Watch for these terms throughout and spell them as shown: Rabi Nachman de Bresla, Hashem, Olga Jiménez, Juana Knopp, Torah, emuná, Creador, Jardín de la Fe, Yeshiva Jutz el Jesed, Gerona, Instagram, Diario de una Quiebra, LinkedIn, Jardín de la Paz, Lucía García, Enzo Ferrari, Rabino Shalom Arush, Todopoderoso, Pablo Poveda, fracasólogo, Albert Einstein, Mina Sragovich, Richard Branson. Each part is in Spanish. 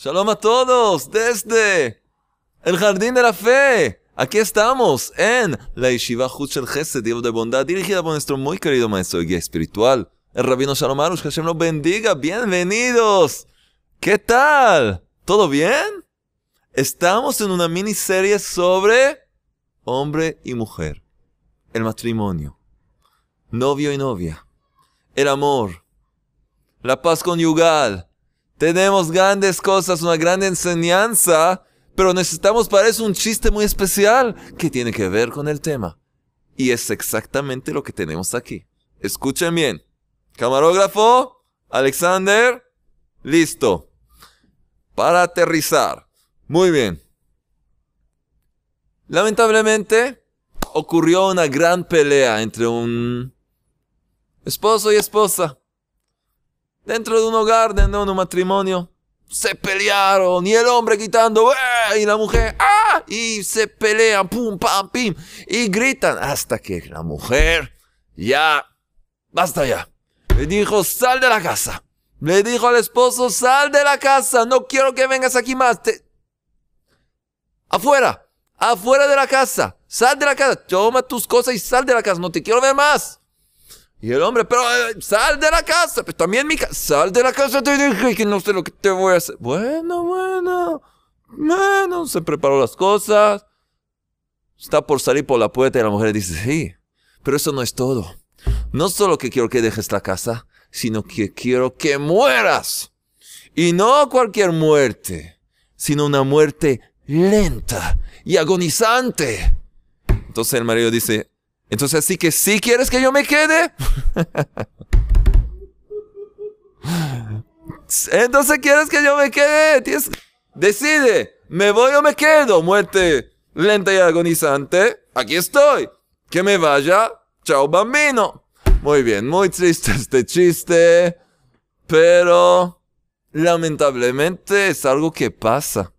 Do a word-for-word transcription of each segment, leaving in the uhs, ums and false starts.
Shalom a todos desde el Jardín de la Fe. Aquí estamos en la Yeshiva Jutz el Jesed, Dios de bondad, dirigida por nuestro muy querido maestro y guía espiritual, el Rabino Shalom Arush. Hashem los bendiga. Bienvenidos. ¿Qué tal? ¿Todo bien? Estamos en una miniserie sobre hombre y mujer, el matrimonio, novio y novia, el amor, la paz conyugal. Tenemos grandes cosas, una gran enseñanza, pero necesitamos para eso un chiste muy especial que tiene que ver con el tema. Y es exactamente lo que tenemos aquí. Escuchen bien. Camarógrafo, Alexander, listo. Para aterrizar. Muy bien. Lamentablemente, ocurrió una gran pelea entre un esposo y esposa. Dentro de un hogar, dentro de un matrimonio, se pelearon. Y el hombre gritando, ¡eh! Y la mujer, ¡ah! Y se pelean, pum, pam, pim. Y gritan hasta que la mujer, ya, basta ya. Le dijo, sal de la casa. Le dijo al esposo, sal de la casa. No quiero que vengas aquí más. Te... Afuera, afuera de la casa. Sal de la casa. Toma tus cosas y sal de la casa. No te quiero ver más. Y el hombre, pero eh, sal de la casa, pues también mi casa, sal de la casa, te dije que no sé lo que te voy a hacer. Bueno, bueno, bueno, se preparó las cosas. Está por salir por la puerta y la mujer dice, sí, pero eso no es todo. No solo que quiero que dejes la casa, sino que quiero que mueras. Y no cualquier muerte, sino una muerte lenta y agonizante. Entonces el marido dice, entonces, ¿así que sí quieres que yo me quede? Entonces, ¿quieres que yo me quede? ¿Tienes... Decide, ¿me voy o me quedo? Muerte lenta y agonizante. Aquí estoy. Que me vaya. Chao, bambino. Muy bien, muy triste este chiste. Pero, lamentablemente, es algo que pasa.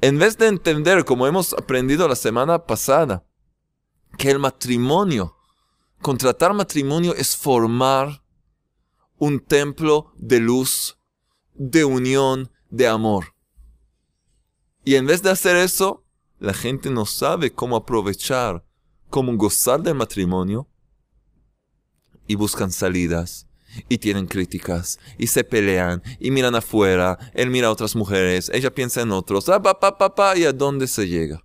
En vez de entender, como hemos aprendido la semana pasada, que el matrimonio, contratar matrimonio es formar un templo de luz, de unión, de amor. Y en vez de hacer eso, la gente no sabe cómo aprovechar, cómo gozar del matrimonio. Y buscan salidas, y tienen críticas, y se pelean, y miran afuera, él mira a otras mujeres, ella piensa en otros, ah, pa, pa, pa, pa, y a dónde se llega.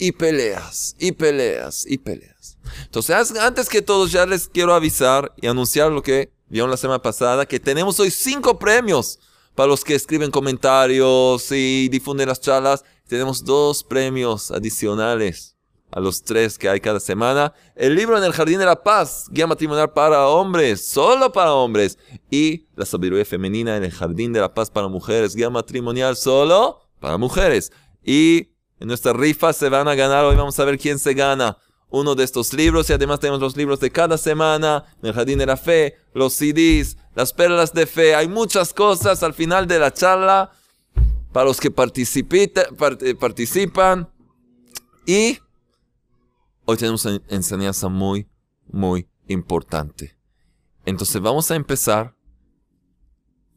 Y peleas, y peleas, y peleas. Entonces, antes que todo, ya les quiero avisar y anunciar lo que vieron la semana pasada, que tenemos hoy cinco premios para los que escriben comentarios y difunden las charlas. Tenemos dos premios adicionales a los tres que hay cada semana. El libro En el Jardín de la Paz, Guía Matrimonial para Hombres, solo para hombres. Y La Sabiduría Femenina en el Jardín de la Paz para Mujeres, Guía Matrimonial solo para mujeres. Y... en nuestra rifa se van a ganar, hoy vamos a ver quién se gana uno de estos libros. Y además tenemos los libros de cada semana, El Jardín de la Fe, los C Ds, las perlas de fe. Hay muchas cosas al final de la charla para los que participan. Y hoy tenemos una enseñanza muy, muy importante. Entonces vamos a empezar.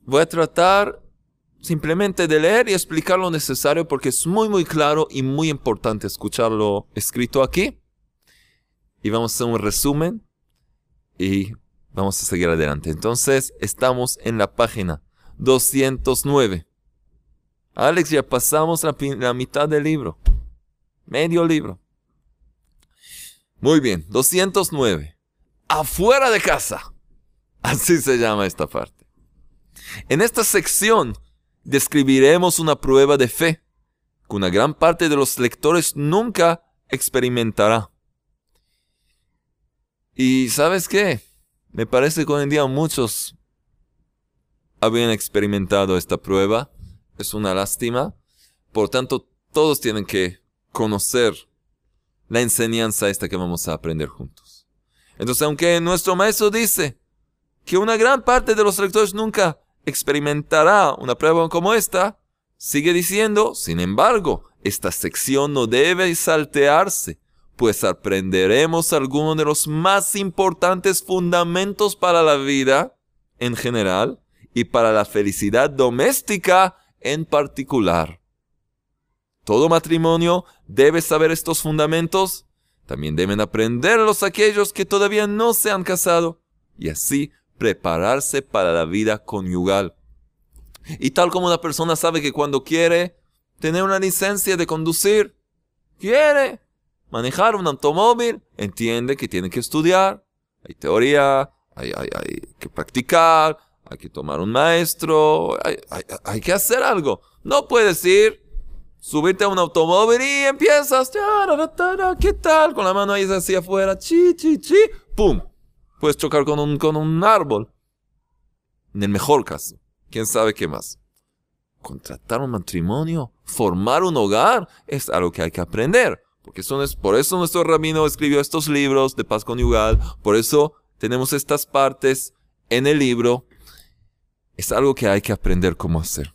Voy a tratar... simplemente de leer y explicar lo necesario porque es muy muy claro y muy importante escucharlo escrito aquí. Y vamos a hacer un resumen y vamos a seguir adelante. Entonces estamos en la página doscientos nueve. Alex, ya pasamos la, la mitad del libro. Medio libro. Muy bien, doscientos nueve. Afuera de casa. Así se llama esta parte. En esta sección... describiremos una prueba de fe que una gran parte de los lectores nunca experimentará. Y ¿sabes qué? Me parece que hoy en día muchos habían experimentado esta prueba. Es una lástima. Por tanto, todos tienen que conocer la enseñanza esta que vamos a aprender juntos. Entonces, aunque nuestro maestro dice que una gran parte de los lectores nunca experimentará una prueba como esta, sigue diciendo, sin embargo, esta sección no debe saltearse, pues aprenderemos algunos de los más importantes fundamentos para la vida en general y para la felicidad doméstica en particular. Todo matrimonio debe saber estos fundamentos. También deben aprenderlos aquellos que todavía no se han casado y así prepararse para la vida conyugal. Y tal como una persona sabe que cuando quiere tener una licencia de conducir, quiere manejar un automóvil, entiende que tiene que estudiar. Hay teoría, hay, hay, hay que practicar, hay que tomar un maestro, hay, hay, hay que hacer algo. No puedes ir, subirte a un automóvil y empiezas. ¿Qué tal? Con la mano ahí hacia afuera. Chi, chi, chi. ¡Pum! Puedes chocar con un, con un árbol. En el mejor caso. ¿Quién sabe qué más? Contratar un matrimonio, formar un hogar, es algo que hay que aprender. Porque eso es, por eso nuestro rabino escribió estos libros de paz conyugal. Por eso tenemos estas partes en el libro. Es algo que hay que aprender cómo hacer.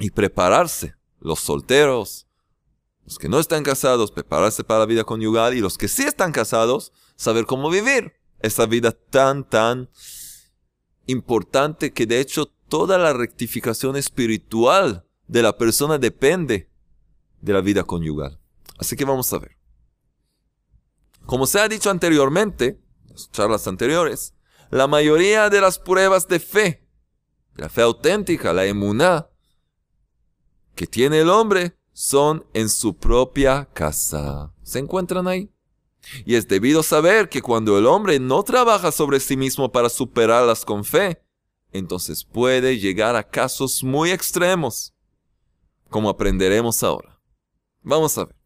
Y prepararse. Los solteros, los que no están casados, prepararse para la vida conyugal. Y los que sí están casados, saber cómo vivir esa vida tan, tan importante que de hecho toda la rectificación espiritual de la persona depende de la vida conyugal. Así que vamos a ver. Como se ha dicho anteriormente, en las charlas anteriores, la mayoría de las pruebas de fe, de la fe auténtica, la emuná, que tiene el hombre, son en su propia casa. Se encuentran ahí. Y es debido saber que cuando el hombre no trabaja sobre sí mismo para superarlas con fe, entonces puede llegar a casos muy extremos, como aprenderemos ahora. Vamos a ver.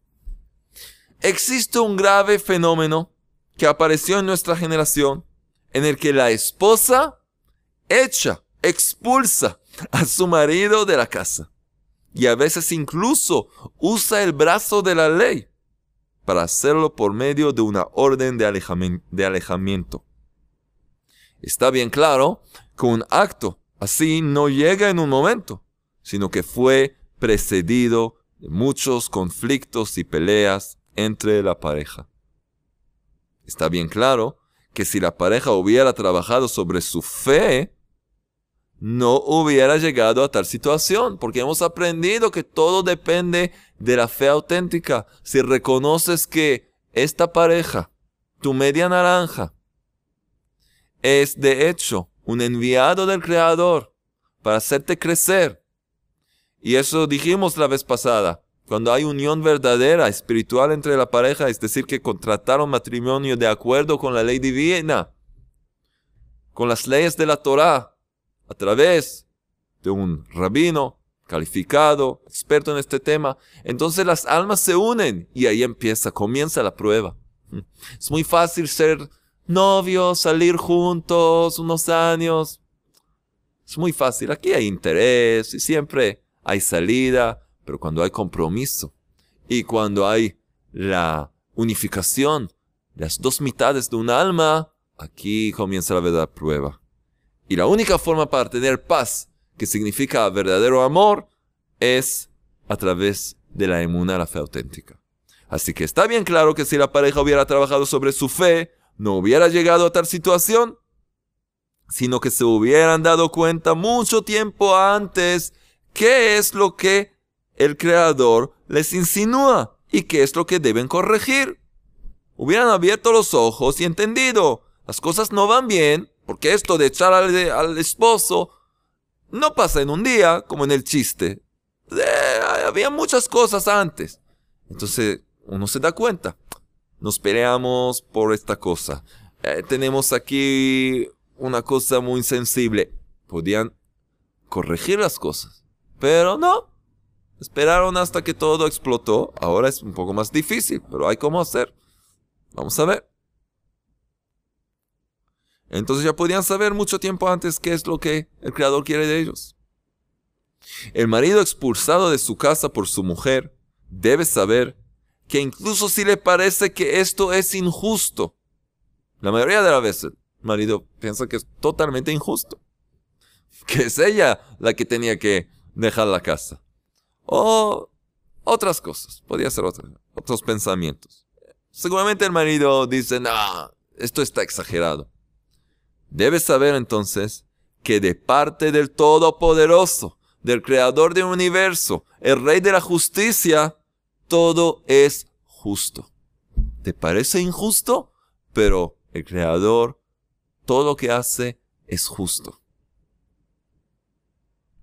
Existe un grave fenómeno que apareció en nuestra generación, en el que la esposa echa, expulsa a su marido de la casa. Y a veces incluso usa el brazo de la ley para hacerlo por medio de una orden de alejamiento, de alejamiento. Está bien claro que un acto así no llega en un momento, sino que fue precedido de muchos conflictos y peleas entre la pareja. Está bien claro que si la pareja hubiera trabajado sobre su fe, no hubiera llegado a tal situación, porque hemos aprendido que todo depende de la fe auténtica. Si reconoces que esta pareja, tu media naranja, es de hecho un enviado del Creador para hacerte crecer. Y eso dijimos la vez pasada, cuando hay unión verdadera, espiritual entre la pareja, es decir, que contrataron matrimonio de acuerdo con la ley divina, con las leyes de la Torah, a través de un rabino calificado, experto en este tema, entonces las almas se unen y ahí empieza, comienza la prueba. Es muy fácil ser novios, salir juntos unos años. Es muy fácil, aquí hay interés y siempre hay salida, pero cuando hay compromiso y cuando hay la unificación de las dos mitades de un alma, aquí comienza la verdadera prueba. Y la única forma para tener paz, que significa verdadero amor, es a través de la emuná, la fe auténtica. Así que está bien claro que si la pareja hubiera trabajado sobre su fe, no hubiera llegado a tal situación, sino que se hubieran dado cuenta mucho tiempo antes qué es lo que el Creador les insinúa y qué es lo que deben corregir. Hubieran abierto los ojos y entendido, las cosas no van bien, porque esto de echar al, al esposo no pasa en un día, como en el chiste. De, había muchas cosas antes. Entonces uno se da cuenta. Nos peleamos por esta cosa. Eh, tenemos aquí una cosa muy sensible. Podían corregir las cosas, pero no. Esperaron hasta que todo explotó. Ahora es un poco más difícil, pero hay cómo hacer. Vamos a ver. Entonces ya podían saber mucho tiempo antes qué es lo que el Creador quiere de ellos. El marido expulsado de su casa por su mujer debe saber que incluso si le parece que esto es injusto, la mayoría de las veces el marido piensa que es totalmente injusto, que es ella la que tenía que dejar la casa. O otras cosas, podía ser otra, otros pensamientos. Seguramente el marido dice, no, esto está exagerado. Debes saber entonces que de parte del Todopoderoso del Creador del universo, el Rey de la justicia, todo es justo. ¿Te parece injusto? Pero el Creador, todo lo que hace es justo.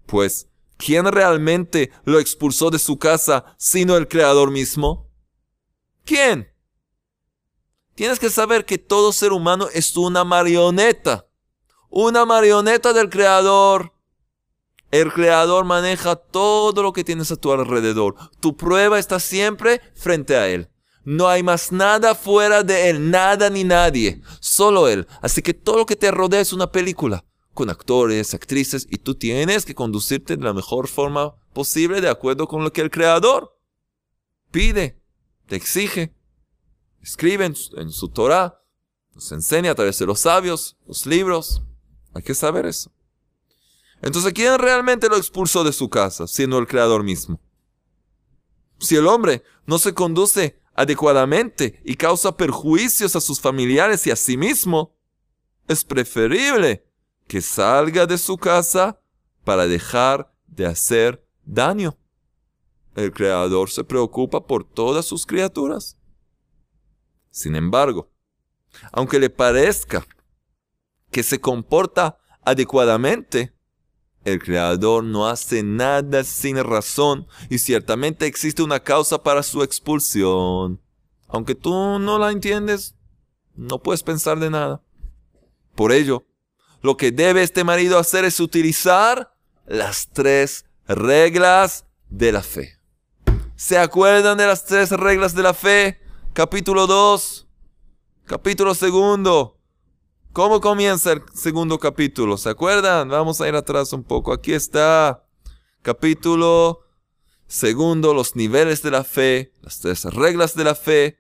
Pues, ¿quién realmente lo expulsó de su casa sino el Creador mismo? ¿Quién? Tienes que saber que todo ser humano es una marioneta. Una marioneta del Creador. El Creador maneja todo lo que tienes a tu alrededor. Tu prueba está siempre frente a Él. No hay más nada fuera de Él. Nada ni nadie. Solo Él. Así que todo lo que te rodea es una película. Con actores, actrices. Y tú tienes que conducirte de la mejor forma posible de acuerdo con lo que el Creador pide. Te exige. Escribe en su, en su Torah. Nos enseña a través de los sabios, los libros. Hay que saber eso. Entonces, ¿quién realmente lo expulsó de su casa, siendo el Creador mismo? Si el hombre no se conduce adecuadamente y causa perjuicios a sus familiares y a sí mismo, es preferible que salga de su casa para dejar de hacer daño. El Creador se preocupa por todas sus criaturas. Sin embargo, aunque le parezca que se comporta adecuadamente, el Creador no hace nada sin razón y ciertamente existe una causa para su expulsión. Aunque tú no la entiendes, no puedes pensar de nada. Por ello, lo que debe este marido hacer es utilizar las tres reglas de la fe. ¿Se acuerdan de las tres reglas de la fe? Capítulo dos. Capítulo dos. ¿Cómo comienza el segundo capítulo? ¿Se acuerdan? Vamos a ir atrás un poco. Aquí está. Capítulo segundo, los niveles de la fe, las tres reglas de la fe.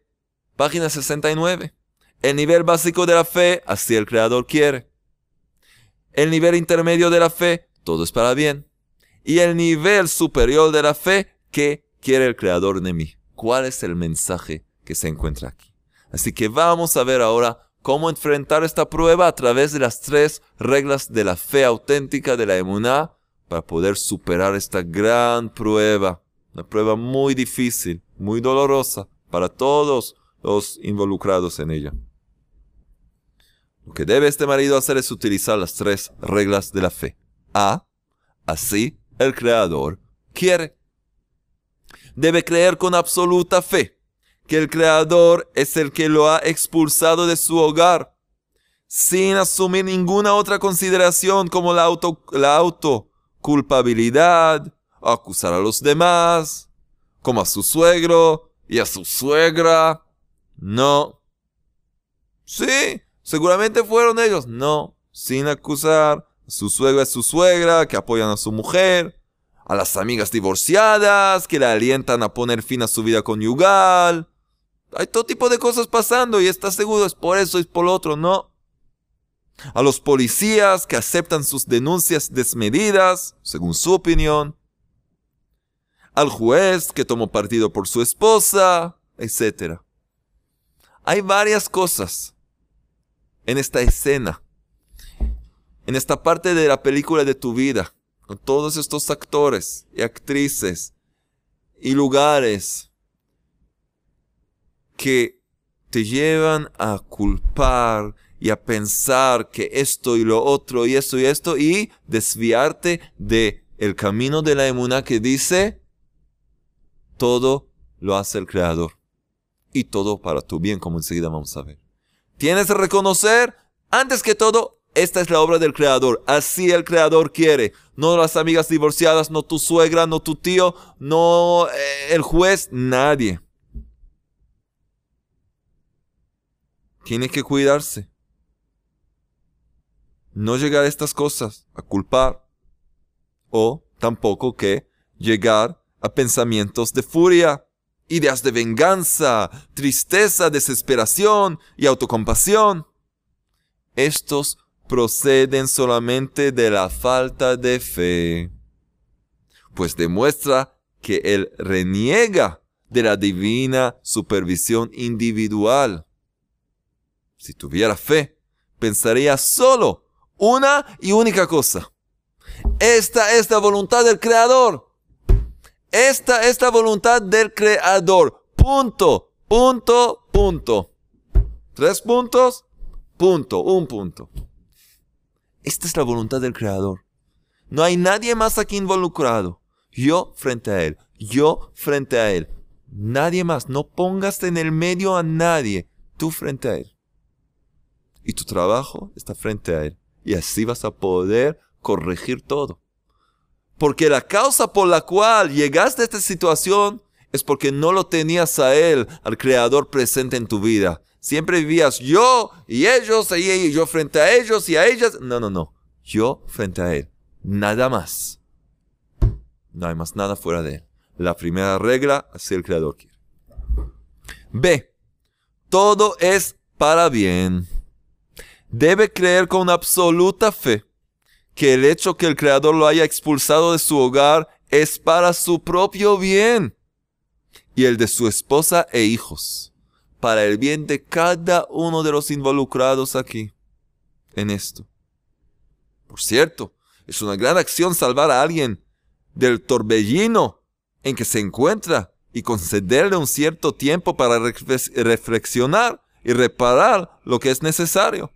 Página sesenta y nueve. El nivel básico de la fe, así el Creador quiere. El nivel intermedio de la fe, todo es para bien. Y el nivel superior de la fe, ¿qué quiere el Creador de mí? ¿Cuál es el mensaje que se encuentra aquí? Así que vamos a ver ahora cómo enfrentar esta prueba a través de las tres reglas de la fe auténtica de la emuná para poder superar esta gran prueba. Una prueba muy difícil, muy dolorosa para todos los involucrados en ella. Lo que debe este marido hacer es utilizar las tres reglas de la fe. A. Así el Creador quiere. Debe creer con absoluta fe que el Creador es el que lo ha expulsado de su hogar, sin asumir ninguna otra consideración como la auto, la autoculpabilidad, acusar a los demás, como a su suegro y a su suegra. No. Sí, seguramente fueron ellos. No, sin acusar a su suegro y a su suegra que apoyan a su mujer, a las amigas divorciadas que le alientan a poner fin a su vida conyugal. Hay todo tipo de cosas pasando y está seguro, es por eso, es por lo otro, no. A los policías que aceptan sus denuncias desmedidas, según su opinión. Al juez que tomó partido por su esposa, etcétera. Hay varias cosas en esta escena, en esta parte de la película de tu vida, con todos estos actores y actrices y lugares que te llevan a culpar y a pensar que esto y lo otro y esto y esto y desviarte del camino de la emuná que dice todo lo hace el Creador y todo para tu bien, como enseguida vamos a ver. Tienes que reconocer, antes que todo, esta es la obra del Creador. Así el Creador quiere. No las amigas divorciadas, no tu suegra, no tu tío, no el juez, nadie. Tiene que cuidarse. No llegar a estas cosas, a culpar. O tampoco que llegar a pensamientos de furia, ideas de venganza, tristeza, desesperación y autocompasión. Estos proceden solamente de la falta de fe. Pues demuestra que él reniega de la divina supervisión individual. Si tuviera fe, pensaría solo una y única cosa. Esta es la voluntad del Creador. Esta es la voluntad del Creador. Punto, punto, punto. Tres puntos, punto, un punto. Esta es la voluntad del Creador. No hay nadie más aquí involucrado. Yo frente a Él. Yo frente a Él. Nadie más. No pongas en el medio a nadie. Tú frente a Él. Y tu trabajo está frente a Él. Y así vas a poder corregir todo. Porque la causa por la cual llegaste a esta situación es porque no lo tenías a Él, al Creador presente en tu vida. Siempre vivías yo y ellos, y yo frente a ellos y a ellas. No, no, no. Yo frente a Él. Nada más. No hay más nada fuera de Él. La primera regla, así el Creador quiere. B. Todo es para bien. Debe creer con absoluta fe que el hecho que el Creador lo haya expulsado de su hogar es para su propio bien y el de su esposa e hijos, para el bien de cada uno de los involucrados aquí, en esto. Por cierto, es una gran acción salvar a alguien del torbellino en que se encuentra y concederle un cierto tiempo para ref- reflexionar y reparar lo que es necesario.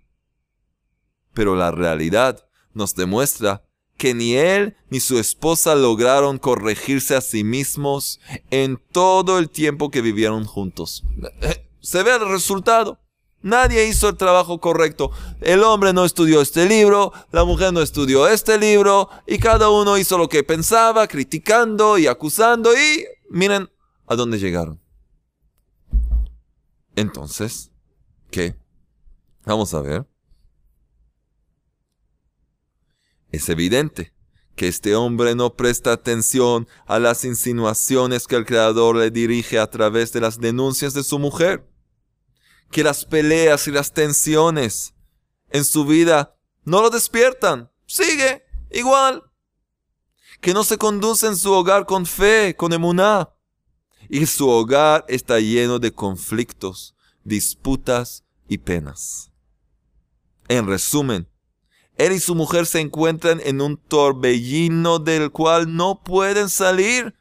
Pero la realidad nos demuestra que ni él ni su esposa lograron corregirse a sí mismos en todo el tiempo que vivieron juntos. Se ve el resultado. Nadie hizo el trabajo correcto. El hombre no estudió este libro, la mujer no estudió este libro, y cada uno hizo lo que pensaba, criticando y acusando, y miren a dónde llegaron. Entonces, ¿qué? Vamos a ver. Es evidente que este hombre no presta atención a las insinuaciones que el Creador le dirige a través de las denuncias de su mujer. Que las peleas y las tensiones en su vida no lo despiertan. Sigue igual. Que no se conduce en su hogar con fe, con emuná. Y su hogar está lleno de conflictos, disputas y penas. En resumen, él y su mujer se encuentran en un torbellino del cual no pueden salir.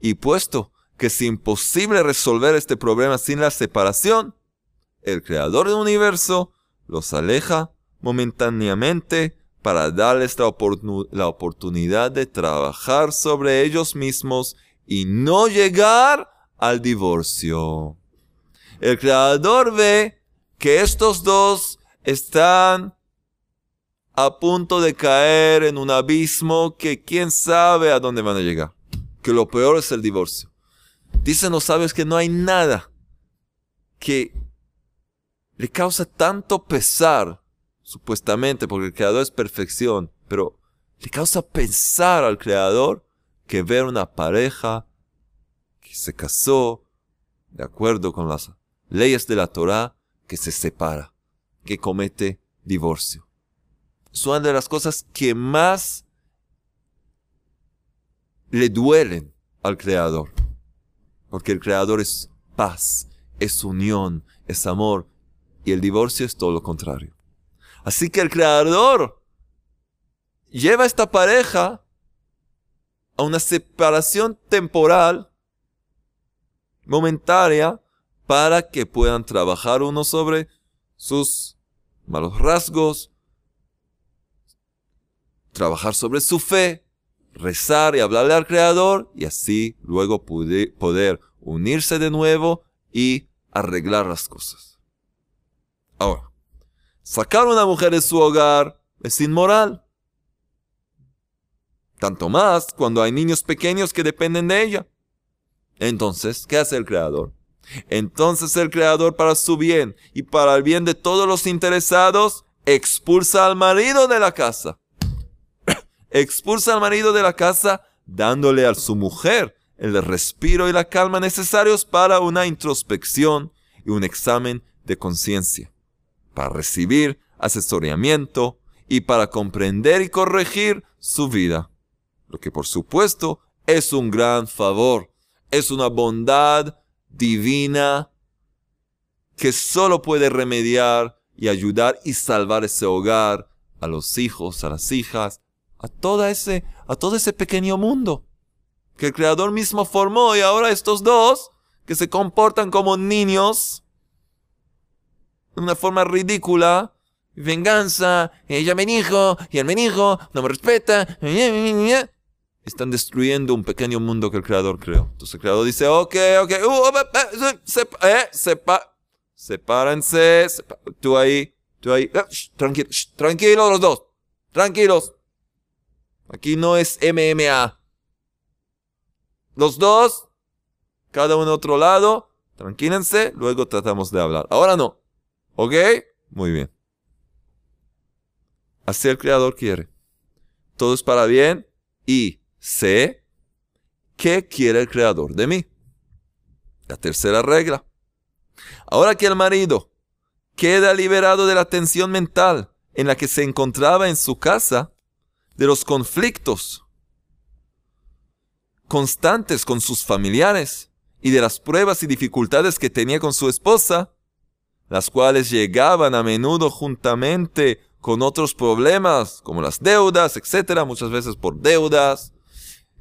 Y puesto que es imposible resolver este problema sin la separación, el Creador del universo los aleja momentáneamente para darles la oportun- la oportunidad de trabajar sobre ellos mismos y no llegar al divorcio. El Creador ve que estos dos están a punto de caer en un abismo que quién sabe a dónde van a llegar. Que lo peor es el divorcio. Dicen los sabios que no hay nada que le causa tanto pesar, supuestamente, porque el Creador es perfección, pero le causa pesar al Creador que ver una pareja que se casó de acuerdo con las leyes de la Torah, que se separa, que comete divorcio. Es una de las cosas que más le duelen al Creador. Porque el Creador es paz, es unión, es amor. Y el divorcio es todo lo contrario. Así que el Creador lleva a esta pareja a una separación temporal, momentánea, para que puedan trabajar uno sobre sus malos rasgos, trabajar sobre su fe, rezar y hablarle al Creador, y así luego pude, poder unirse de nuevo y arreglar las cosas. Ahora, sacar a una mujer de su hogar es inmoral. Tanto más cuando hay niños pequeños que dependen de ella. Entonces, ¿qué hace el Creador? Entonces el Creador, para su bien y para el bien de todos los interesados, expulsa al marido de la casa. Expulsa al marido de la casa, dándole a su mujer el respiro y la calma necesarios para una introspección y un examen de conciencia, para recibir asesoramiento y para comprender y corregir su vida. Lo que por supuesto es un gran favor, es una bondad divina que solo puede remediar y ayudar y salvar ese hogar, a los hijos, a las hijas, a todo ese, a todo ese pequeño mundo que el Creador mismo formó, y ahora estos dos que se comportan como niños de una forma ridícula, venganza, ella me dijo, y él me dijo, no me respeta, están destruyendo un pequeño mundo que el Creador creó. Entonces el Creador dice, ok, ok, uh, sepa, eh, sepa, sepárense, sepa, tú ahí, tú ahí, sh, tranquilo, sh, tranquilos los dos, tranquilos. Aquí no es M M A. Los dos, cada uno a otro lado, tranquílense, luego tratamos de hablar. Ahora no, ok, muy bien. Así el Creador quiere. Todo es para bien y sé qué quiere el Creador de mí. La tercera regla. Ahora que el marido queda liberado de la tensión mental en la que se encontraba en su casa, de los conflictos constantes con sus familiares y de las pruebas y dificultades que tenía con su esposa, las cuales llegaban a menudo juntamente con otros problemas, como las deudas, etcétera, muchas veces por deudas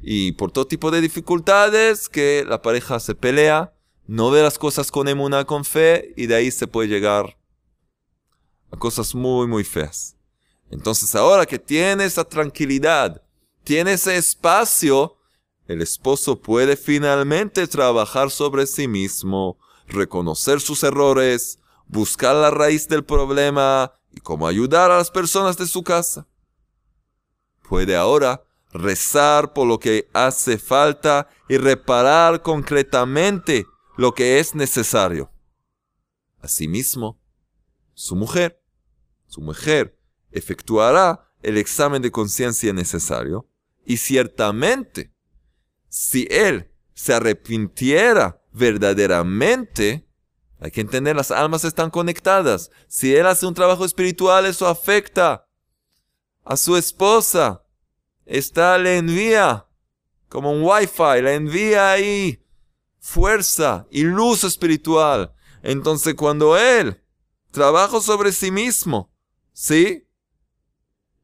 y por todo tipo de dificultades que la pareja se pelea, no ve las cosas con emuná, con fe, y de ahí se puede llegar a cosas muy, muy feas. Entonces, ahora que tiene esa tranquilidad, tiene ese espacio, el esposo puede finalmente trabajar sobre sí mismo, reconocer sus errores, buscar la raíz del problema y cómo ayudar a las personas de su casa. Puede ahora rezar por lo que hace falta y reparar concretamente lo que es necesario. Asimismo, su mujer, su mujer efectuará el examen de conciencia necesario, y ciertamente, si él se arrepintiera verdaderamente, hay que entender, las almas están conectadas. Si él hace un trabajo espiritual, eso afecta a su esposa. Esta le envía, como un wifi, le envía ahí fuerza y luz espiritual. Entonces, cuando él trabaja sobre sí mismo, ¿sí?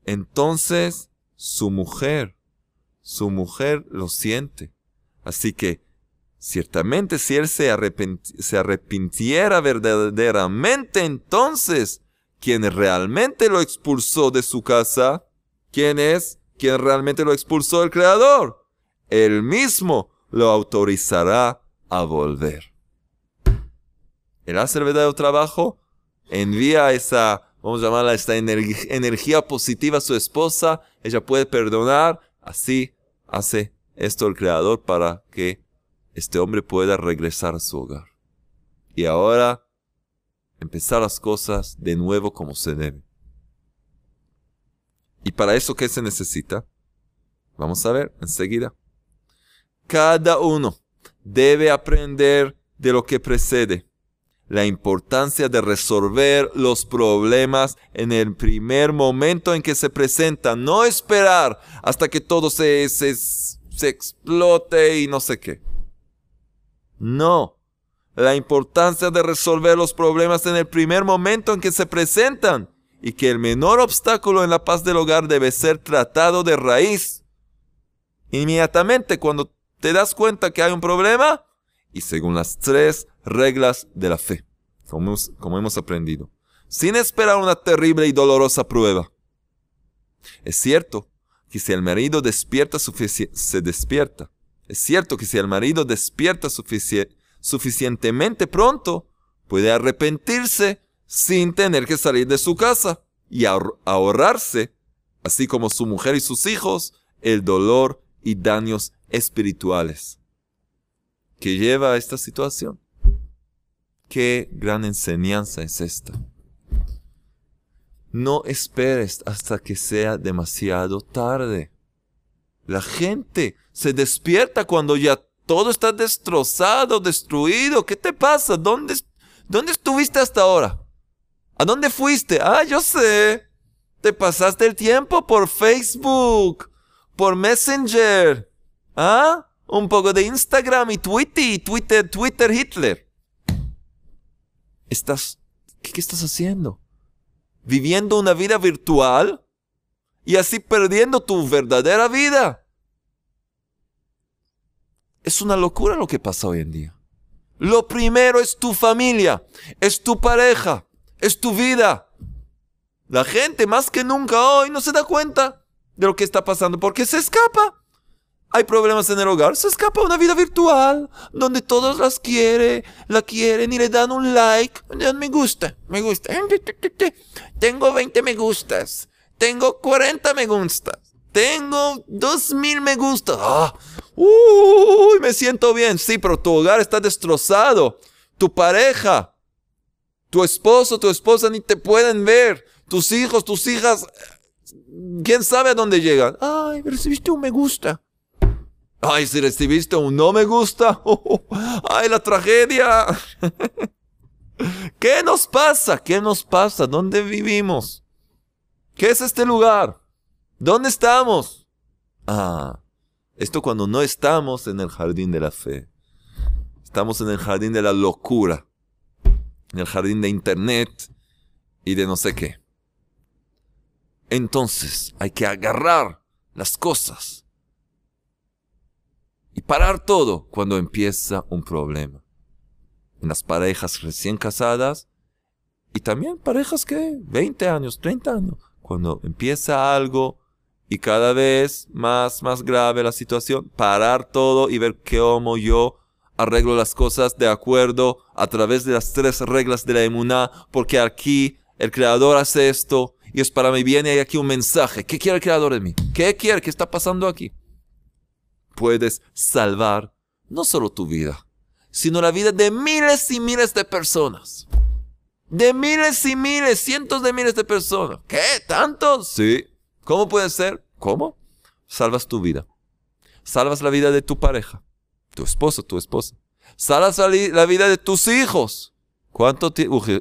Entonces, su mujer, su mujer lo siente. Así que, ciertamente, si él se, arrepinti- se arrepintiera verdaderamente, entonces, quien realmente lo expulsó de su casa, ¿quién es? ¿Quién realmente lo expulsó? El Creador. Él mismo lo autorizará a volver. Él hace el verdadero trabajo, envía esa, vamos a llamarla, esta energ- energía positiva a su esposa, ella puede perdonar, así hace esto el Creador para que este hombre pueda regresar a su hogar. Y ahora, empezar las cosas de nuevo como se debe. ¿Y para eso qué se necesita? Vamos a ver enseguida. Cada uno debe aprender de lo que precede. La importancia de resolver los problemas en el primer momento en que se presentan. No esperar hasta que todo se, se, se explote y no sé qué. No, la importancia de resolver los problemas en el primer momento en que se presentan, y que el menor obstáculo en la paz del hogar debe ser tratado de raíz. Inmediatamente cuando te das cuenta que hay un problema, y según las tres reglas de la fe, como, como hemos aprendido, sin esperar una terrible y dolorosa prueba. Es cierto que si el marido despierta sufici- se despierta, Es cierto que si el marido despierta sufici- suficientemente pronto, puede arrepentirse sin tener que salir de su casa y ahor- ahorrarse, así como su mujer y sus hijos, el dolor y daños espirituales que lleva a esta situación. ¡Qué gran enseñanza es esta! No esperes hasta que sea demasiado tarde. La gente se despierta cuando ya todo está destrozado, destruido. ¿Qué te pasa? ¿Dónde, dónde estuviste hasta ahora? ¿A dónde fuiste? Ah, yo sé. Te pasaste el tiempo por Facebook, por Messenger, ¿ah? Un poco de Instagram y Twitter, Twitter, Twitter, Hitler. ¿Estás, qué, qué estás haciendo? ¿Viviendo una vida virtual? y así perdiendo tu verdadera vida. Es una locura lo que pasa hoy en día. Lo primero es tu familia, es tu pareja, es tu vida. La gente más que nunca hoy no se da cuenta de lo que está pasando porque se escapa. Hay problemas en el hogar, se escapa una vida virtual donde todos las quieren, la quieren y le dan un like. Me gusta, me gusta. Tengo veinte me gustas, tengo cuarenta me gustas, tengo dos mil me gustas. ¡Ah! Uy, me siento bien. Sí, pero tu hogar está destrozado. Tu pareja, tu esposo, tu esposa ni te pueden ver. Tus hijos, tus hijas, quién sabe a dónde llegan. Ay, recibiste un me gusta. Ay, si recibiste un no me gusta. Oh, oh. Ay, la tragedia. ¿Qué nos pasa? ¿Qué nos pasa? ¿Dónde vivimos? ¿Qué es este lugar? ¿Dónde estamos? Ah, esto cuando no estamos en el jardín de la fe. Estamos en el jardín de la locura. En el jardín de internet y de no sé qué. Entonces, hay que agarrar las cosas. Y parar todo cuando empieza un problema. En las parejas recién casadas. Y también parejas que veinte años, treinta años. Cuando empieza algo y cada vez más, más grave la situación. Parar todo y ver cómo yo arreglo las cosas de acuerdo a través de las tres reglas de la emuná. Porque aquí el Creador hace esto y es para mi bien y hay aquí un mensaje. ¿Qué quiere el Creador de mí? ¿Qué quiere? ¿Qué está pasando aquí? Puedes salvar no solo tu vida, sino la vida de miles y miles de personas. De miles y miles, cientos de miles de personas. ¿Qué? ¿Tantos? Sí. ¿Cómo puede ser? ¿Cómo? Salvas tu vida. Salvas la vida de tu pareja, tu esposo, tu esposa. Salvas la, la vida de tus hijos. ¿Cuántos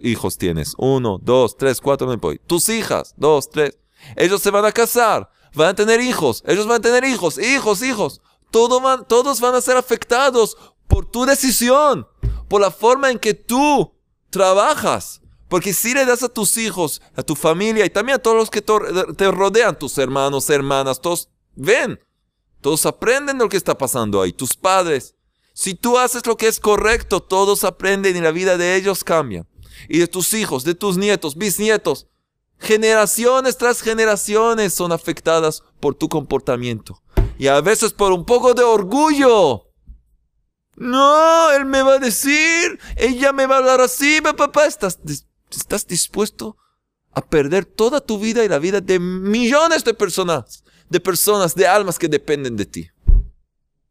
hijos tienes? Uno, dos, tres, cuatro, no importa. Tus hijas, dos, tres. Ellos se van a casar, van a tener hijos. Ellos van a tener hijos, hijos, hijos. Todo van, todos van a ser afectados por tu decisión, por la forma en que tú trabajas. Porque si le das a tus hijos, a tu familia y también a todos los que te rodean, tus hermanos, hermanas, todos ven, todos aprenden de lo que está pasando ahí, tus padres. Si tú haces lo que es correcto, todos aprenden y la vida de ellos cambia. Y de tus hijos, de tus nietos, bisnietos, generaciones tras generaciones son afectadas por tu comportamiento. Y a veces por un poco de orgullo. No, él me va a decir, ella me va a hablar así, papá. ¿Estás, estás dispuesto a perder toda tu vida y la vida de millones de personas, de personas, de almas que dependen de ti?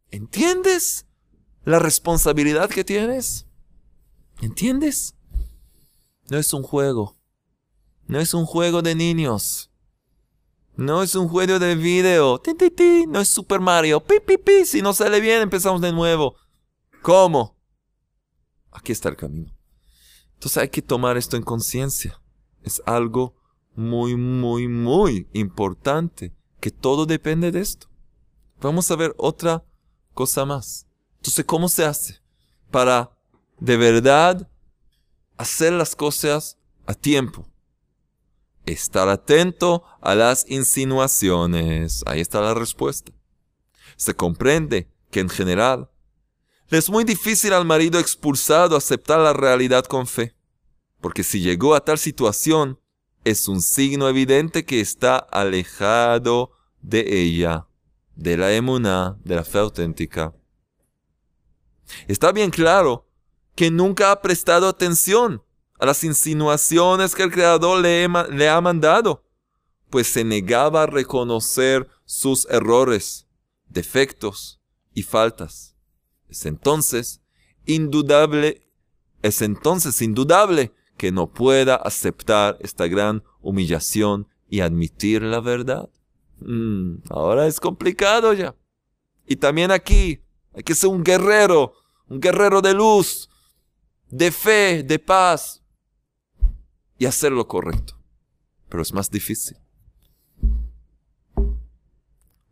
¿Entiendes la responsabilidad que tienes? ¿Entiendes? No es un juego. No es un juego de niños. No es un juego de video. Ti, ti, ti. No es Super Mario. Pi, pi, pi. Si no sale bien, empezamos de nuevo. ¿Cómo? Aquí está el camino. Entonces hay que tomar esto en conciencia. Es algo muy, muy, muy importante. Que todo depende de esto. Vamos a ver otra cosa más. Entonces, ¿cómo se hace? Para de verdad hacer las cosas a tiempo. Estar atento a las insinuaciones. Ahí está la respuesta. Se comprende que en general le es muy difícil al marido expulsado aceptar la realidad con fe. Porque si llegó a tal situación, es un signo evidente que está alejado de ella, de la emuná, de la fe auténtica. Está bien claro que nunca ha prestado atención a las insinuaciones que el Creador le, le ha mandado, pues se negaba a reconocer sus errores, defectos y faltas. Es entonces indudable, es entonces indudable que no pueda aceptar esta gran humillación y admitir la verdad. Mm, ahora es complicado ya. Y también aquí hay que ser un guerrero, un guerrero de luz, de fe, de paz. Y hacer lo correcto. Pero es más difícil.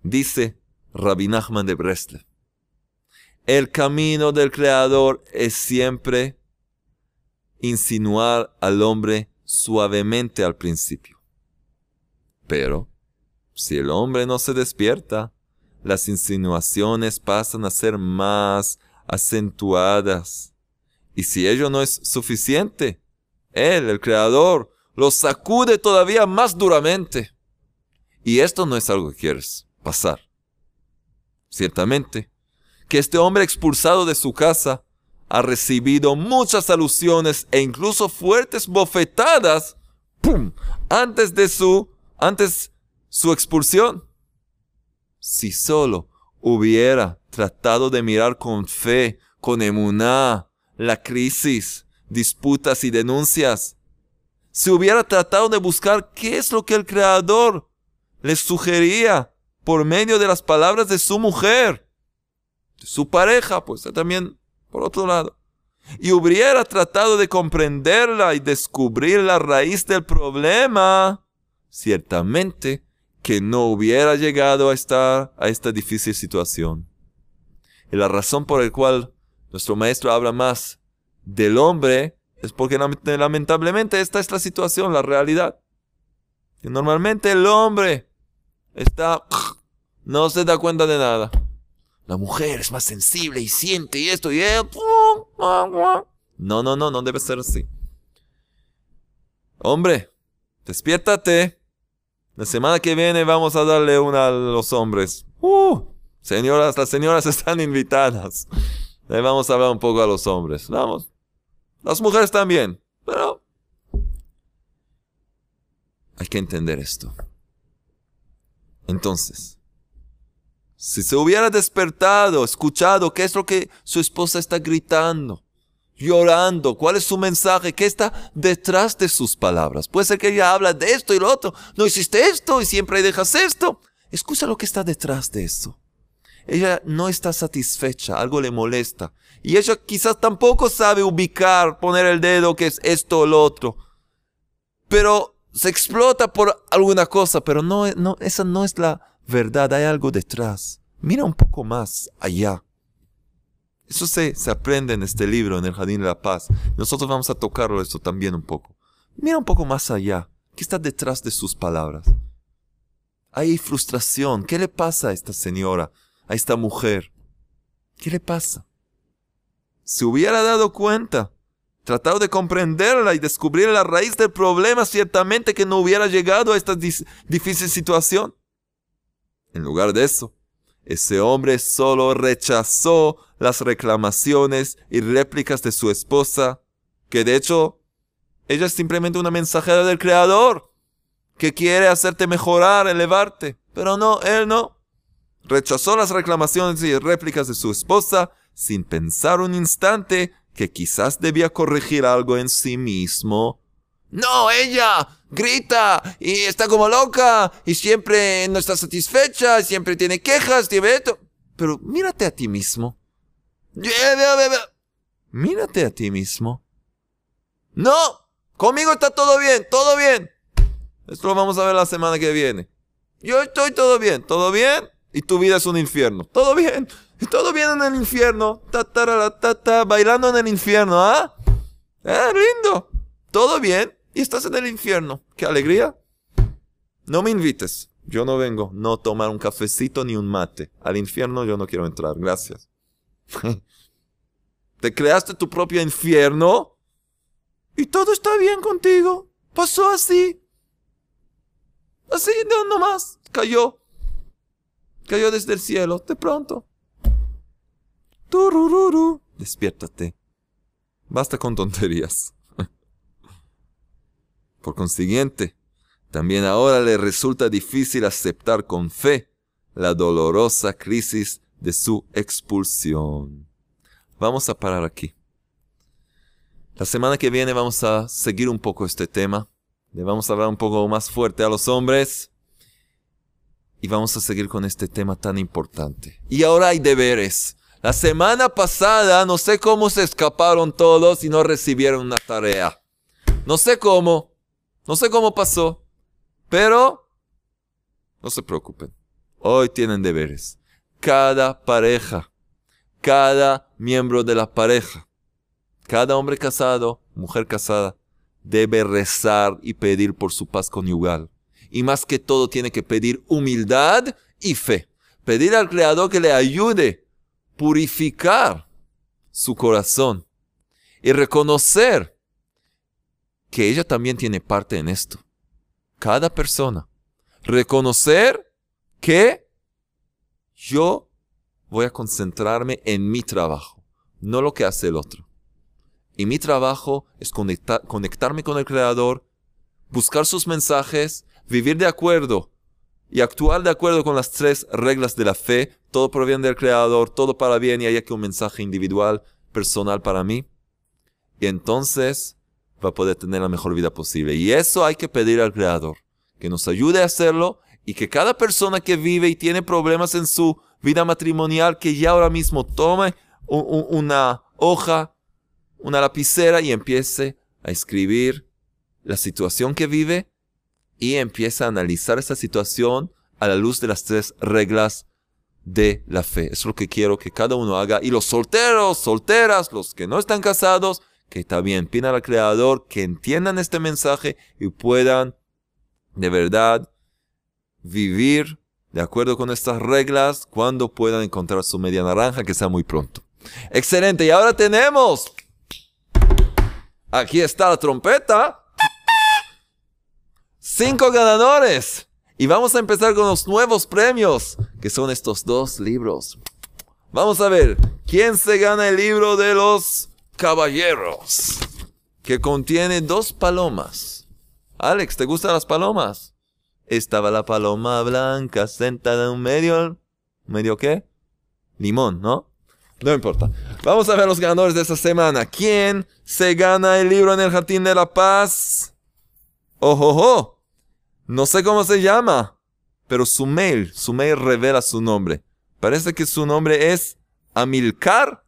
Dice Rabi Nachman de Bresla. El camino del Creador es siempre insinuar al hombre suavemente al principio. Pero Si el hombre no se despierta, las insinuaciones pasan a ser más acentuadas. Y si ello no es suficiente, Él, el Creador, los sacude todavía más duramente. Y esto no es algo que quieres pasar. Ciertamente, que este hombre expulsado de su casa ha recibido muchas alusiones e incluso fuertes bofetadas ¡pum! antes de su, antes su expulsión. Si solo hubiera tratado de mirar con fe, con emuná, la crisis, disputas y denuncias, si hubiera tratado de buscar qué es lo que el Creador les sugería por medio de las palabras de su mujer, de su pareja, pues también por otro lado, y hubiera tratado de comprenderla y descubrir la raíz del problema, ciertamente que no hubiera llegado a estar a esta difícil situación. Y la razón por la cual nuestro maestro habla más del hombre es porque lamentablemente esta es la situación, la realidad. Y normalmente el hombre está, no se da cuenta de nada. La mujer es más sensible y siente y esto y él. No, no, no, no debe ser así. Hombre, despiértate. La semana que viene vamos a darle una a los hombres. Uh, señoras, las señoras están invitadas. Le vamos a hablar un poco a los hombres. Vamos. Las mujeres también. Pero hay que entender esto. Entonces, si se hubiera despertado, escuchado qué es lo que su esposa está gritando, llorando, cuál es su mensaje, qué está detrás de sus palabras. Puede ser que ella habla de esto y lo otro. No hiciste esto y siempre dejas esto. Escucha lo que está detrás de eso. Ella no está satisfecha, algo le molesta. Y ella quizás tampoco sabe ubicar, poner el dedo que es esto o lo otro. Pero se explota por alguna cosa, pero no, no, esa no es la verdad, hay algo detrás. Mira un poco más allá. Eso se, se aprende en este libro, en el Jardín de la Paz. Nosotros vamos a tocarlo esto también un poco. Mira un poco más allá. ¿Qué está detrás de sus palabras? Hay frustración. ¿Qué le pasa a esta señora? A esta mujer. ¿Qué le pasa? Si hubiera dado cuenta, tratado de comprenderla y descubrir la raíz del problema, ciertamente que no hubiera llegado a esta difícil situación. En lugar de eso, ese hombre solo rechazó las reclamaciones y réplicas de su esposa, que de hecho, ella es simplemente una mensajera del Creador, que quiere hacerte mejorar, elevarte, pero no, él no. Rechazó las reclamaciones y réplicas de su esposa, sin pensar un instante que quizás debía corregir algo en sí mismo. ¡No, ella grita y está como loca y siempre no está satisfecha, siempre tiene quejas, tiene esto! Pero mírate a ti mismo. Mírate a ti mismo. ¡No! Conmigo está todo bien, todo bien. Esto lo vamos a ver la semana que viene. Yo estoy todo bien, todo bien. Y tu vida es un infierno. Todo bien, todo bien en el infierno. Ta, ta, ta, ta, ta, bailando en el infierno, ¿ah? ¡Eh, lindo! Todo bien. Y estás en el infierno. ¡Qué alegría! No me invites. Yo no vengo. No tomar un cafecito ni un mate. Al infierno yo no quiero entrar. Gracias. Te creaste tu propio infierno. Y todo está bien contigo. Pasó así. Así, no, no más. Cayó. Cayó desde el cielo. De pronto. Turururu. Despiértate. Basta con tonterías. Por consiguiente, también ahora le resulta difícil aceptar con fe la dolorosa crisis de su expulsión. Vamos a parar aquí. La semana que viene vamos a seguir un poco este tema. Le vamos a hablar un poco más fuerte a los hombres. Y vamos a seguir con este tema tan importante. Y ahora hay deberes. La semana pasada no sé cómo se escaparon todos y no recibieron una tarea. No sé cómo. No sé cómo pasó, pero no se preocupen. Hoy tienen deberes. Cada pareja, cada miembro de la pareja, cada hombre casado, mujer casada, debe rezar y pedir por su paz conyugal. Y más que todo tiene que pedir humildad y fe. Pedir al Creador que le ayude a purificar su corazón. Y reconocer que ella también tiene parte en esto. Cada persona. Reconocer que yo voy a concentrarme en mi trabajo, no lo que hace el otro. Y mi trabajo es conectar, conectarme con el Creador, buscar sus mensajes, vivir de acuerdo y actuar de acuerdo con las tres reglas de la fe. Todo proviene del Creador, todo para bien y hay aquí un mensaje individual, personal para mí. Y entonces va a poder tener la mejor vida posible. Y eso hay que pedir al Creador, que nos ayude a hacerlo y que cada persona que vive y tiene problemas en su vida matrimonial, que ya ahora mismo tome un, un, una hoja, una lapicera y empiece a escribir la situación que vive y empiece a analizar esa situación a la luz de las tres reglas de la fe. Eso es lo que quiero que cada uno haga. Y los solteros, solteras, los que no están casados, que también pidan al Creador que entiendan este mensaje y puedan de verdad vivir de acuerdo con estas reglas cuando puedan encontrar su media naranja, que sea muy pronto. Excelente. Y ahora tenemos. Aquí está la trompeta. Cinco ganadores. Y vamos a empezar con los nuevos premios, que son estos dos libros. Vamos a ver quién se gana el libro de los caballeros, que contiene dos palomas. Alex, ¿te gustan las palomas? Estaba la paloma blanca sentada en un medio... ¿Medio qué? Limón, ¿no? No importa. Vamos a ver los ganadores de esta semana. ¿Quién se gana el libro en el Jardín de la Paz? ¡Ojo, ojo! No sé cómo se llama, pero su mail, su mail revela su nombre. Parece que su nombre es Amilcar.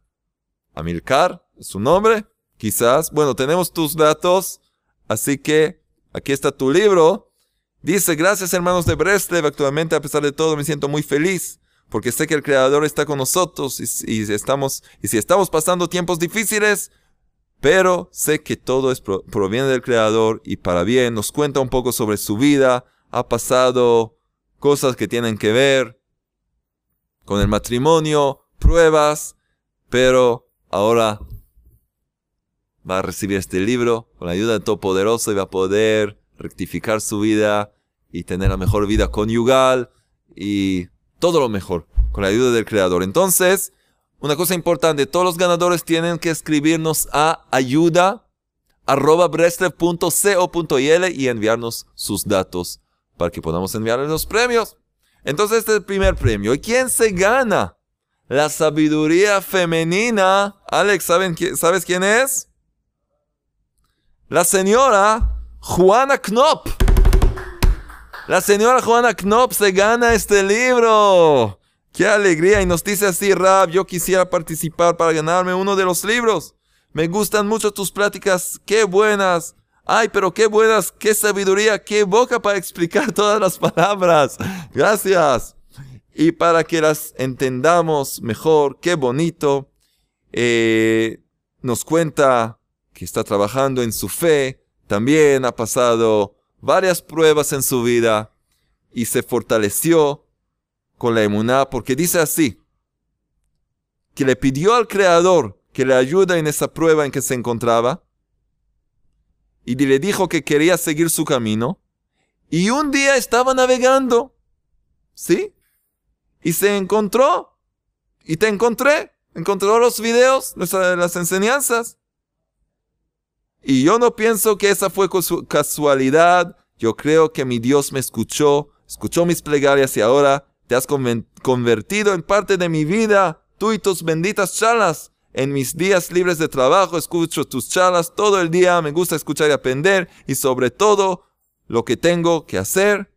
Amilcar es su nombre, quizás. Bueno, tenemos tus datos, así que aquí está tu libro. Dice, gracias hermanos de Bresla, actualmente a pesar de todo me siento muy feliz, porque sé que el Creador está con nosotros y, y, estamos, y si estamos pasando tiempos difíciles, pero sé que todo es pro, proviene del Creador y para bien. Nos cuenta un poco sobre su vida, ha pasado cosas que tienen que ver con el matrimonio, pruebas, pero ahora va a recibir este libro con la ayuda del Todopoderoso y va a poder rectificar su vida y tener la mejor vida conyugal y todo lo mejor con la ayuda del Creador. Entonces, una cosa importante, todos los ganadores tienen que escribirnos a ayuda arroba bresla punto co punto i l y enviarnos sus datos para que podamos enviarles los premios. Entonces, este es el primer premio. ¿Y quién se gana? La sabiduría femenina. Alex, ¿saben qui- ¿sabes quién es? La señora Juana Knopp. La señora Juana Knopp se gana este libro. ¡Qué alegría! Y nos dice así, Rab, yo quisiera participar para ganarme uno de los libros. Me gustan mucho tus pláticas. ¡Qué buenas! ¡Ay, pero qué buenas! ¡Qué sabiduría! ¡Qué boca para explicar todas las palabras! ¡Gracias! Y para que las entendamos mejor, ¡qué bonito! Eh, nos cuenta que está trabajando en su fe. También ha pasado varias pruebas en su vida y se fortaleció con la emuná porque dice así, que le pidió al Creador que le ayude en esa prueba en que se encontraba y le dijo que quería seguir su camino y un día estaba navegando, ¿sí? Y se encontró y te encontré, encontró los videos, las, las enseñanzas. Y yo no pienso que esa fue casualidad. Yo creo que mi Dios me escuchó, escuchó mis plegarias y ahora te has convertido en parte de mi vida. Tú y tus benditas charlas. En mis días libres de trabajo escucho tus charlas todo el día. Me gusta escuchar y aprender. Y sobre todo, lo que tengo que hacer.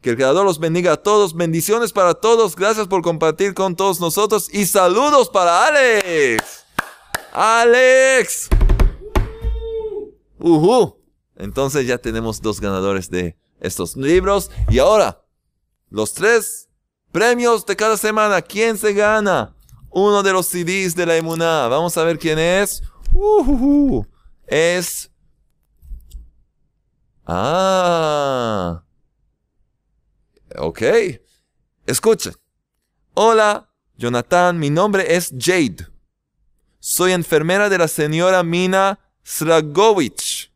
Que el Creador los bendiga a todos. Bendiciones para todos. Gracias por compartir con todos nosotros. Y saludos para Alex. ¡Alex! Uh-huh. Entonces ya tenemos dos ganadores de estos libros. Y ahora, los tres premios de cada semana. ¿Quién se gana? Uno de los C Ds de la emuná. Vamos a ver quién es. Uh-huh. Es... Ah. Ok, escuchen. Hola, Jonathan, mi nombre es Jade. Soy enfermera de la señora Mina Sragovich.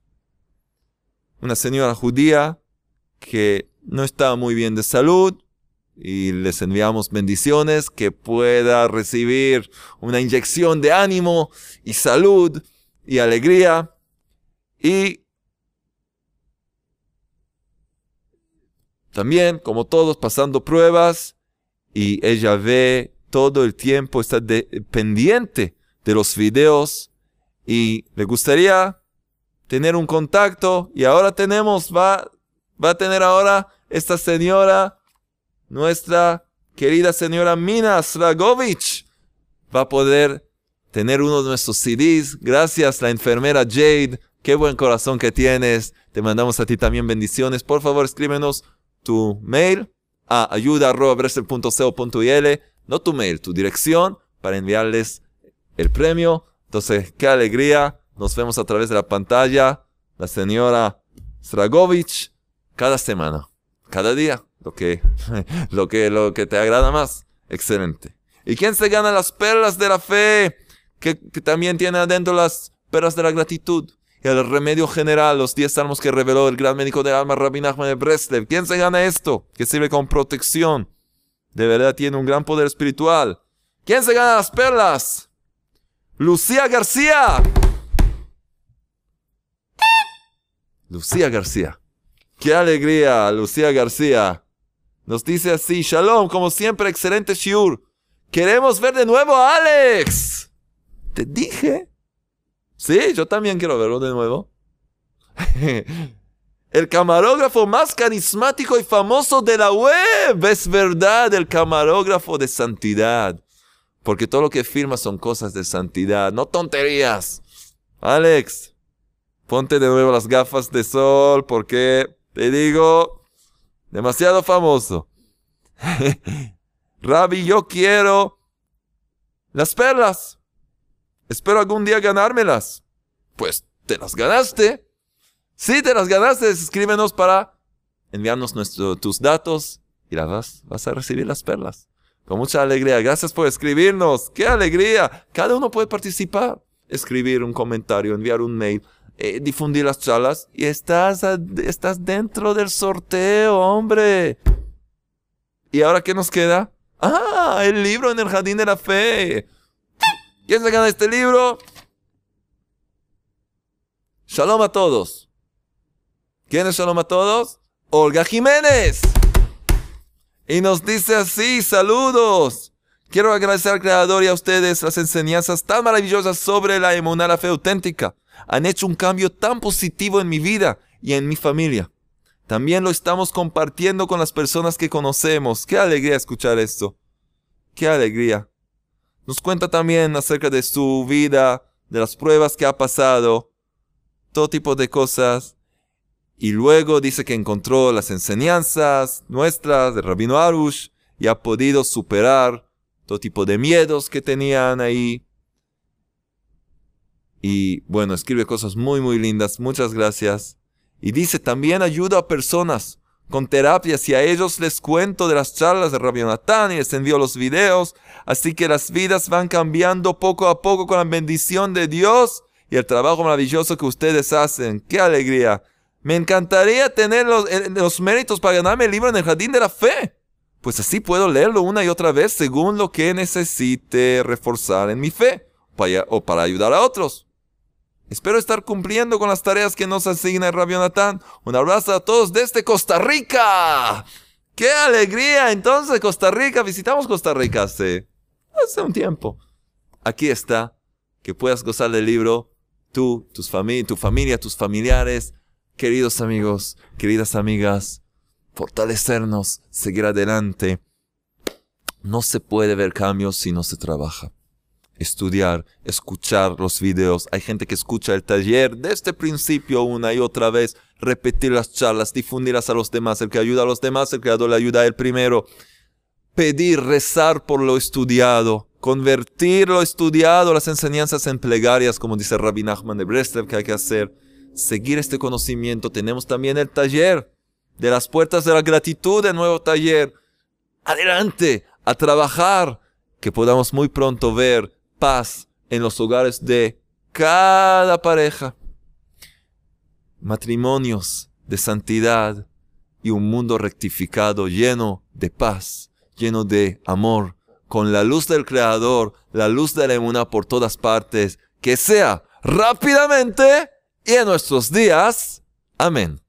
Una señora judía que no está muy bien de salud. Y les enviamos bendiciones, que pueda recibir una inyección de ánimo y salud y alegría. Y también, como todos, pasando pruebas. Y ella ve todo el tiempo, está de, pendiente de los videos. Y le gustaría tener un contacto. Y ahora tenemos, va, va a tener ahora esta señora... Nuestra querida señora Mina Sragovich va a poder tener uno de nuestros C Ds. Gracias, la enfermera Jade. Qué buen corazón que tienes. Te mandamos a ti también bendiciones. Por favor, escríbenos tu mail a ayuda arroba bresel punto co punto il. No tu mail, tu dirección para enviarles el premio. Entonces, qué alegría. Nos vemos a través de la pantalla. La señora Sragovich cada semana, cada día. Lo que, lo que, lo que te agrada más. Excelente. ¿Y quién se gana las perlas de la fe? Que, que también tiene adentro las perlas de la gratitud. Y el remedio general, los diez salmos que reveló el gran médico del alma, Rabi Nachman de Bresla. ¿Quién se gana esto? Que sirve como protección. De verdad tiene un gran poder espiritual. ¿Quién se gana las perlas? Lucía García. Lucía García. ¡Qué alegría, Lucía García! Nos dice así, Shalom, como siempre, excelente shiur. ¡Queremos ver de nuevo a Alex! ¿Te dije? Sí, yo también quiero verlo de nuevo. El camarógrafo más carismático y famoso de la web. Es verdad, el camarógrafo de santidad. Porque todo lo que firma son cosas de santidad, no tonterías. Alex, ponte de nuevo las gafas de sol porque... Te digo, demasiado famoso. Rabbi, yo quiero las perlas. Espero algún día ganármelas. Pues, ¿te las ganaste? Sí, te las ganaste. Escríbenos para enviarnos nuestro, tus datos y las vas, vas a recibir las perlas. Con mucha alegría. Gracias por escribirnos. ¡Qué alegría! Cada uno puede participar. Escribir un comentario, enviar un mail. Eh, difundir las charlas y estás, estás dentro del sorteo, hombre. ¿Y ahora qué nos queda? ¡Ah! El libro en el Jardín de la Fe. ¿Quién se gana este libro? Shalom a todos. ¿Quién es Shalom a todos? Olga Jiménez. Y nos dice así, saludos. Quiero agradecer al Creador y a ustedes las enseñanzas tan maravillosas sobre la emuná, la fe auténtica. Han hecho un cambio tan positivo en mi vida y en mi familia. También lo estamos compartiendo con las personas que conocemos. ¡Qué alegría escuchar esto! ¡Qué alegría! Nos cuenta también acerca de su vida, de las pruebas que ha pasado, todo tipo de cosas. Y luego dice que encontró las enseñanzas nuestras de Rabino Arush y ha podido superar todo tipo de miedos que tenían ahí. Y bueno, escribe cosas muy, muy lindas. Muchas gracias. Y dice, también ayuda a personas con terapias. Y a ellos les cuento de las charlas de Rabbi Natán y les envío los videos. Así que las vidas van cambiando poco a poco con la bendición de Dios y el trabajo maravilloso que ustedes hacen. ¡Qué alegría! Me encantaría tener los, los méritos para ganarme el libro en el Jardín de la Fe. Pues así puedo leerlo una y otra vez según lo que necesite reforzar en mi fe o para ayudar a otros. Espero estar cumpliendo con las tareas que nos asigna el Rabbi Natán. Un abrazo a todos desde Costa Rica. ¡Qué alegría! Entonces, Costa Rica. Visitamos Costa Rica hace, hace un tiempo. Aquí está. Que puedas gozar del libro. Tú, tus fami- tu familia, tus familiares. Queridos amigos, queridas amigas. Fortalecernos. Seguir adelante. No se puede ver cambios si no se trabaja. Estudiar, escuchar los videos. Hay gente que escucha el taller desde el principio una y otra vez. Repetir las charlas, difundirlas a los demás. El que ayuda a los demás, el Creador le ayuda a él primero. Pedir, rezar por lo estudiado. Convertir lo estudiado, las enseñanzas en plegarias, como dice Rabi Nachman de Bresla, que hay que hacer. Seguir este conocimiento. Tenemos también el taller de las puertas de la gratitud del nuevo taller. Adelante, a trabajar, que podamos muy pronto ver paz en los hogares de cada pareja. Matrimonios de santidad y un mundo rectificado lleno de paz, lleno de amor, con la luz del Creador, la luz de la emuná por todas partes, que sea rápidamente y en nuestros días. Amén.